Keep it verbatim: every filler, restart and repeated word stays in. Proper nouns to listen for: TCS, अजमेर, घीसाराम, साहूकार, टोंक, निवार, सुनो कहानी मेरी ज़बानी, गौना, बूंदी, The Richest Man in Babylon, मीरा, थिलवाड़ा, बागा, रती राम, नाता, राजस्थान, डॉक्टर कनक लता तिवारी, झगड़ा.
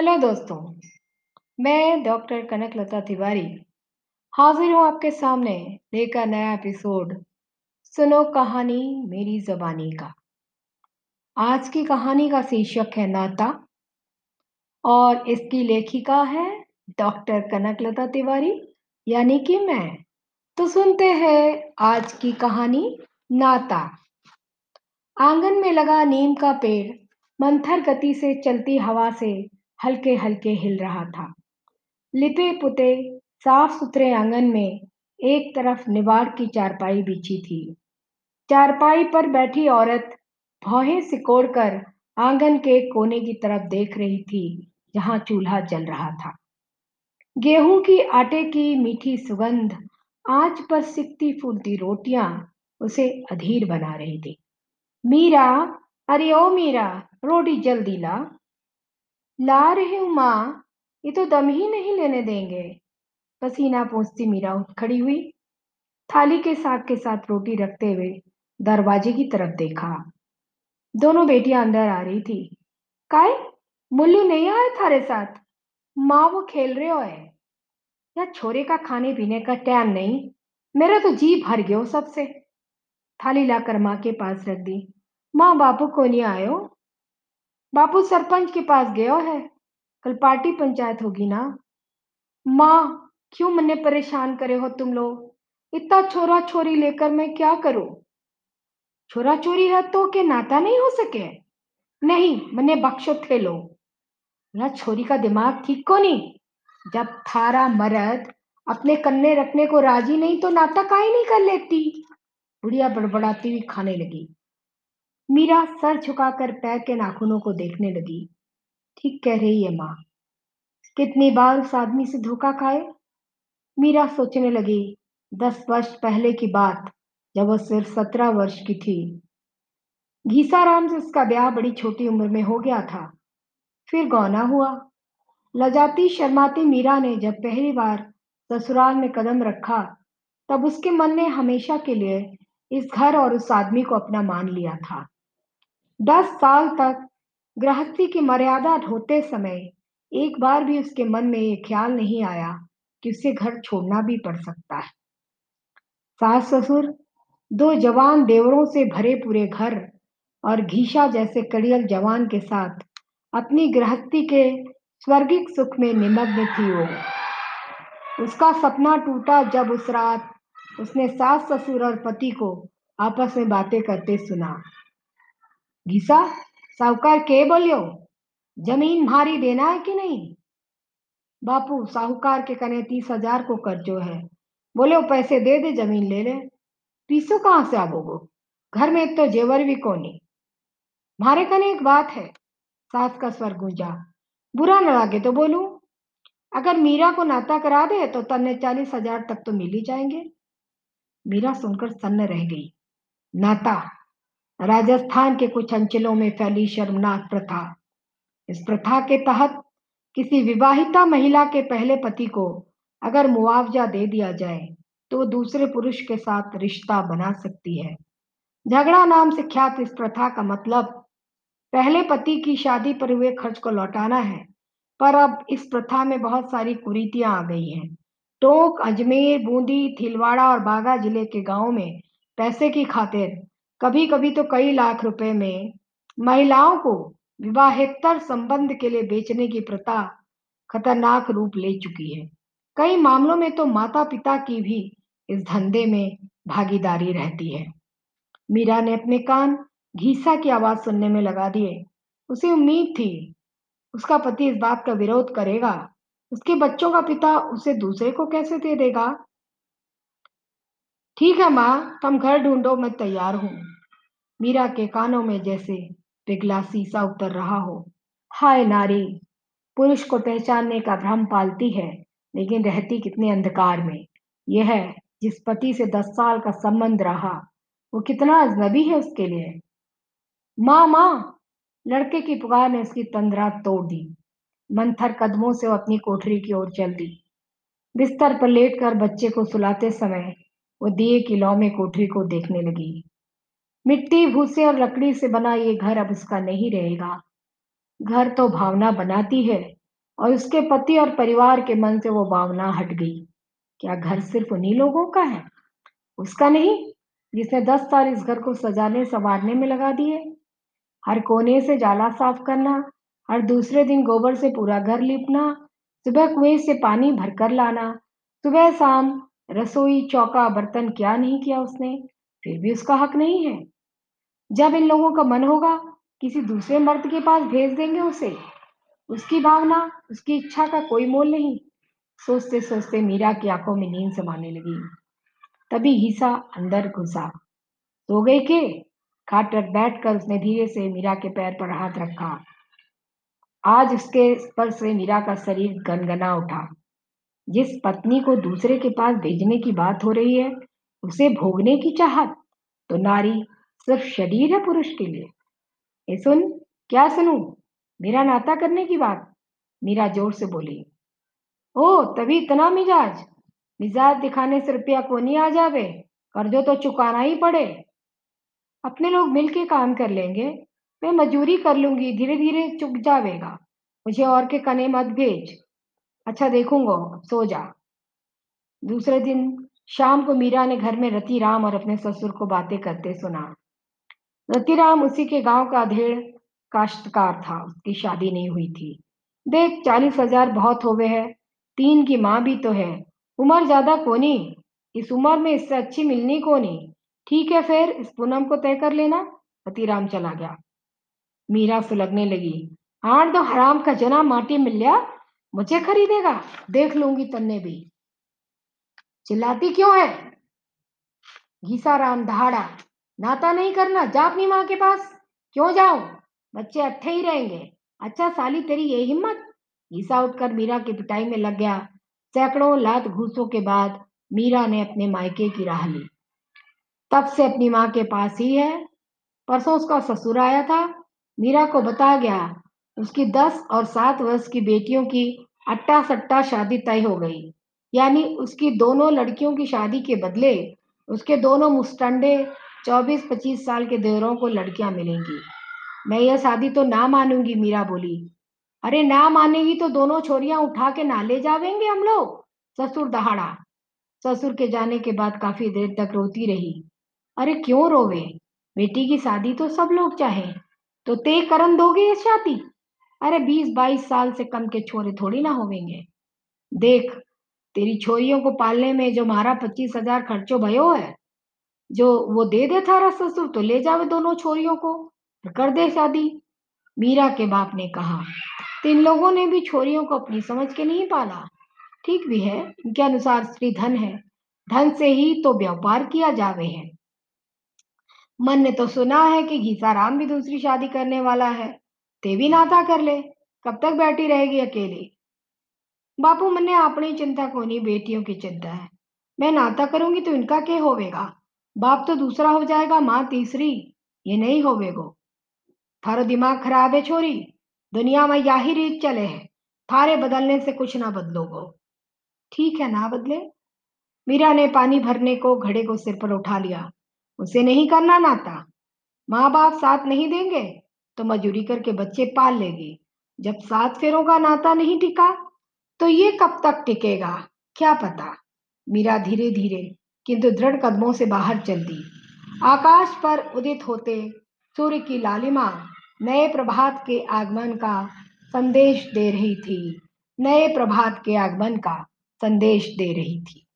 Hello दोस्तों, मैं डॉक्टर कनक लता तिवारी हाजिर हूँ आपके सामने लेकर नया एपिसोड सुनो कहानी मेरी ज़बानी का। आज की कहानी का शीर्षक है नाता और इसकी लेखिका है डॉक्टर कनक लता तिवारी यानी कि मैं। तो सुनते हैं आज की कहानी नाता। आंगन में लगा नीम का पेड़ मंथर गति से चलती हवा से हल्के हल्के हिल रहा था। लिपे पुते साफ सुथरे आंगन में एक तरफ निवार की चारपाई बिछी थी। चारपाई पर बैठी औरत भौहें सिकोड़ कर आंगन के कोने की तरफ देख रही थी जहां चूल्हा जल रहा था। गेहूं की आटे की मीठी सुगंध, आंच पर सिकती फूलती रोटियां उसे अधीर बना रही थी। मीरा, अरे ओ मीरा, रोटी जल्दी ला। ला रही हूँ माँ, ये तो दम ही नहीं लेने देंगे। पसीना पोंछती मीरा उठ खड़ी हुई। थाली के साग के साथ रोटी रखते हुए दरवाजे की तरफ देखा। दोनों बेटियां अंदर आ रही थी। काय, मुल्लू नहीं आया थारे साथ? माँ वो खेल रहे हो है या छोरे का खाने पीने का टाइम नहीं? मेरा तो जी भर गयो सबसे। थाली लाकर माँ के पास रख दी। माँ, बापू को नहीं आयो? बापू सरपंच के पास गयो है, कल पार्टी पंचायत होगी ना। माँ, क्यों मन्ने परेशान करे हो तुम लोग? इतना छोरा छोरी लेकर मैं क्या करूं? छोरा छोरी है तो के नाता नहीं हो सके? नहीं, मन्ने बख्शो थे लो। ना छोरी का दिमाग ठीक को नहीं? जब थारा मर्द अपने कन्ने रखने को राजी नहीं तो नाता काई नहीं कर लेती? बुढ़िया बड़बड़ाती हुई खाने लगी। मीरा सर झुकाकर पैर के नाखूनों को देखने लगी। ठीक कह रही है माँ, कितनी बार उस आदमी से धोखा खाए। मीरा सोचने लगी, दस वर्ष पहले की बात, जब वो सिर्फ सत्रह वर्ष की थी। घीसाराम से उसका ब्याह बड़ी छोटी उम्र में हो गया था। फिर गौना हुआ। लजाती शर्माती मीरा ने जब पहली बार ससुराल में कदम रखा तब उसके मन ने हमेशा के लिए इस घर और उस आदमी को अपना मान लिया था। दस साल तक गृहस्थी की मर्यादा ढोते समय एक बार भी उसके मन में ये ख्याल नहीं आया कि उसे घर छोड़ना भी पड़ सकता है। सास ससुर, दो जवान देवरों से भरे पूरे घर और घीसा जैसे कड़ियल जवान के साथ अपनी गृहस्थी के स्वर्गिक सुख में निमग्न थी वो। उसका सपना टूटा जब उस रात उसने सास ससुर और पति को आपस में बातें करते सुना। घीसा, साहूकार के बोलियो, जमीन भारी देना है कि नहीं? बापू, साहूकार के कने तीस हजार को कर्जो है, बोले पैसे दे दे, जमीन ले ले। पीसो कहाँ से आवोगो, घर में तो जेवर भी कोनी। मारे कने एक बात है, सास का स्वर गूंजा, बुरा न लगे तो बोलू, अगर मीरा को नाता करा दे तो तन्ने चालीस हजार तक तो मिल ही जाएंगे। मीरा सुनकर सन्न रह गई। नाता, राजस्थान के कुछ अंचलों में फैली शर्मनाक प्रथा। इस प्रथा के तहत किसी विवाहिता महिला के पहले पति को अगर मुआवजा दे दिया जाए तो वो दूसरे पुरुष के साथ रिश्ता बना सकती है। झगड़ा नाम से ख्यात इस प्रथा का मतलब पहले पति की शादी पर हुए खर्च को लौटाना है, पर अब इस प्रथा में बहुत सारी कुरीतियां आ गई हैं। टोंक, अजमेर, बूंदी, थिलवाड़ा और बागा जिले के गांव में पैसे की खातिर कभी कभी तो कई लाख रुपए में महिलाओं को विवाहेतर संबंध के लिए बेचने की प्रथा खतरनाक रूप ले चुकी है। कई मामलों में तो माता पिता की भी इस धंधे में भागीदारी रहती है। मीरा ने अपने कान घीसा की आवाज सुनने में लगा दिए। उसे उम्मीद थी उसका पति इस बात का विरोध करेगा, उसके बच्चों का पिता उसे दूसरे को कैसे दे देगा। ठीक है माँ, तुम घर ढूंढो, मैं तैयार हूँ। मीरा के कानों में जैसे पिघला शीशा उतर रहा हो। हाय नारी, पुरुष को पहचानने का भ्रम पालती है, लेकिन रहती कितने अंधकार में। यह है जिस पति से दस साल का संबंध रहा वो कितना अजनबी है उसके लिए। माँ माँ, लड़के की पुकार ने उसकी तंद्रा तोड़ दी। मंथर कदमों से वो अपनी कोठरी की ओर चल दी। बिस्तर पर लेटकर बच्चे को सुलाते समय वो दिए की लौ में कोठरी को देखने लगी। मिट्टी, भूसे और लकड़ी से बना ये घर अब उसका नहीं रहेगा। घर तो भावना बनाती है, और उसके पति और परिवार के मन से वो भावना हट गई। क्या घर सिर्फ उन्हीं लोगों का है, उसका नहीं जिसने दस साल इस घर को सजाने संवारने में लगा दिए। हर कोने से जाला साफ करना, हर दूसरे दिन गोबर से पूरा घर लीपना, सुबह कुएं से पानी भरकर लाना, सुबह शाम रसोई चौका बर्तन, क्या नहीं किया उसने, फिर भी उसका हक नहीं है। जब इन लोगों का मन होगा किसी दूसरे मर्द के पास भेज देंगे उसे। उसकी भावना, उसकी इच्छा का कोई मोल नहीं। सोचते सोचते मीरा की आंखों में नींद समाने लगी। तभी घीसा अंदर घुसा। सो गई के? खाट पर बैठ कर उसने धीरे से मीरा के पैर पर हाथ रखा। आज उसके स्पर्श से मीरा का शरीर गनगना उठा। जिस पत्नी को दूसरे के पास भेजने की बात हो रही है, उसे भोगने की चाहत तो नारी सिर्फ शरीर है पुरुष के लिए। ए सुन, क्या सुनू? मेरा नाता करने की बात, मीरा जोर से बोली। ओ, तभी इतना मिजाज मिजाज दिखाने से रुपया को नहीं आ जावे, कर्जो तो चुकाना ही पड़े। अपने लोग मिलके काम कर लेंगे, मैं मजूरी कर लूंगी, धीरे धीरे चुक जावेगा, मुझे और के कने मत भेज। अच्छा देखूंगा, सो जा। दूसरे दिन शाम को मीरा ने घर में रती राम और अपने ससुर को बातें करते सुना। रती राम उसी के गांव का अधेड़ काश्तकार था, उसकी शादी नहीं हुई थी। देख, चालीस हजार बहुत होवे है, तीन की माँ भी तो है, उम्र ज्यादा कोनी, इस उम्र में इससे अच्छी मिलनी कोनी। ठीक है, फिर इस पूनम को तय कर लेना। रतीराम चला गया। मीरा सुलगने लगी। आठ दो हराम का जना माटी मिल गया, मुझे खरीदेगा, देख लूंगी तन्ने भी। चिल्लाती क्यों है? घीसाराम दहाड़ा। नाता नहीं करना, जा अपनी माँ के पास। क्यों जाऊं, बच्चे अट्ठे ही रहेंगे। अच्छा साली, तेरी ये हिम्मत। घीसा उठकर मीरा की पिटाई में लग गया। सैकड़ों लात घूसों के बाद मीरा ने अपने मायके की राह ली। तब से अपनी माँ के पास ही है। परसों उसका ससुर आया था। मीरा को बताया गया उसकी दस और सात वर्ष की बेटियों की अट्टा सट्टा शादी तय हो गई। यानी उसकी दोनों लड़कियों की शादी के बदले उसके दोनों मुस्टंडे चौबीस पच्चीस साल के देवरों को लड़कियां मिलेंगी। मैं यह शादी तो ना मानूंगी, मीरा बोली। अरे ना मानेगी तो दोनों छोरियां उठा के ना ले जावेंगे हम लोग, ससुर दहाड़ा। ससुर के जाने के बाद काफी देर तक रोती रही। अरे क्यों रोवे, बेटी की शादी तो सब लोग चाहे, तो तय करन दोगे ये शादी? अरे बीस बाईस साल से कम के छोरे थोड़ी ना होवेंगे। देख, तेरी छोरियों को पालने में जो मारा पच्चीस हजार खर्चो भयो है, जो वो दे दे थारा ससुर, तो ले जावे दोनों छोरियों को, कर दे शादी। मीरा के बाप ने कहा। इन लोगों ने भी छोरियों को अपनी समझ के नहीं पाला। ठीक भी है, इनके अनुसार स्त्री धन है, धन से ही तो व्यापार किया जावे है। मन ने तो सुना है कि घीसाराम भी दूसरी शादी करने वाला है, ते भी नाता कर ले, कब तक बैठी रहेगी अकेली। बापू, मन्ने अपनी चिंता को नहीं, बेटियों की चिंता है। मैं नाता करूंगी तो इनका क्या होवेगा? बाप तो दूसरा हो जाएगा, माँ तीसरी, ये नहीं होवेगो। थारो दिमाग खराब है छोरी, दुनिया में यही रीत चले है, थारे बदलने से कुछ ना बदलोगो। ठीक है ना बदले। मीरा ने पानी भरने को घड़े को सिर पर उठा लिया। उसे नहीं करना नाता। माँ बाप साथ नहीं देंगे तो मजूरी करके बच्चे पाल लेगी। जब सात फेरों का नाता नहीं टिका तो ये कब तक टिकेगा, क्या पता। मीरा धीरे धीरे किंतु दृढ़ कदमों से बाहर चलती। आकाश पर उदित होते सूर्य की लालिमा नए प्रभात के आगमन का संदेश दे रही थी, नए प्रभात के आगमन का संदेश दे रही थी।